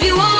If you want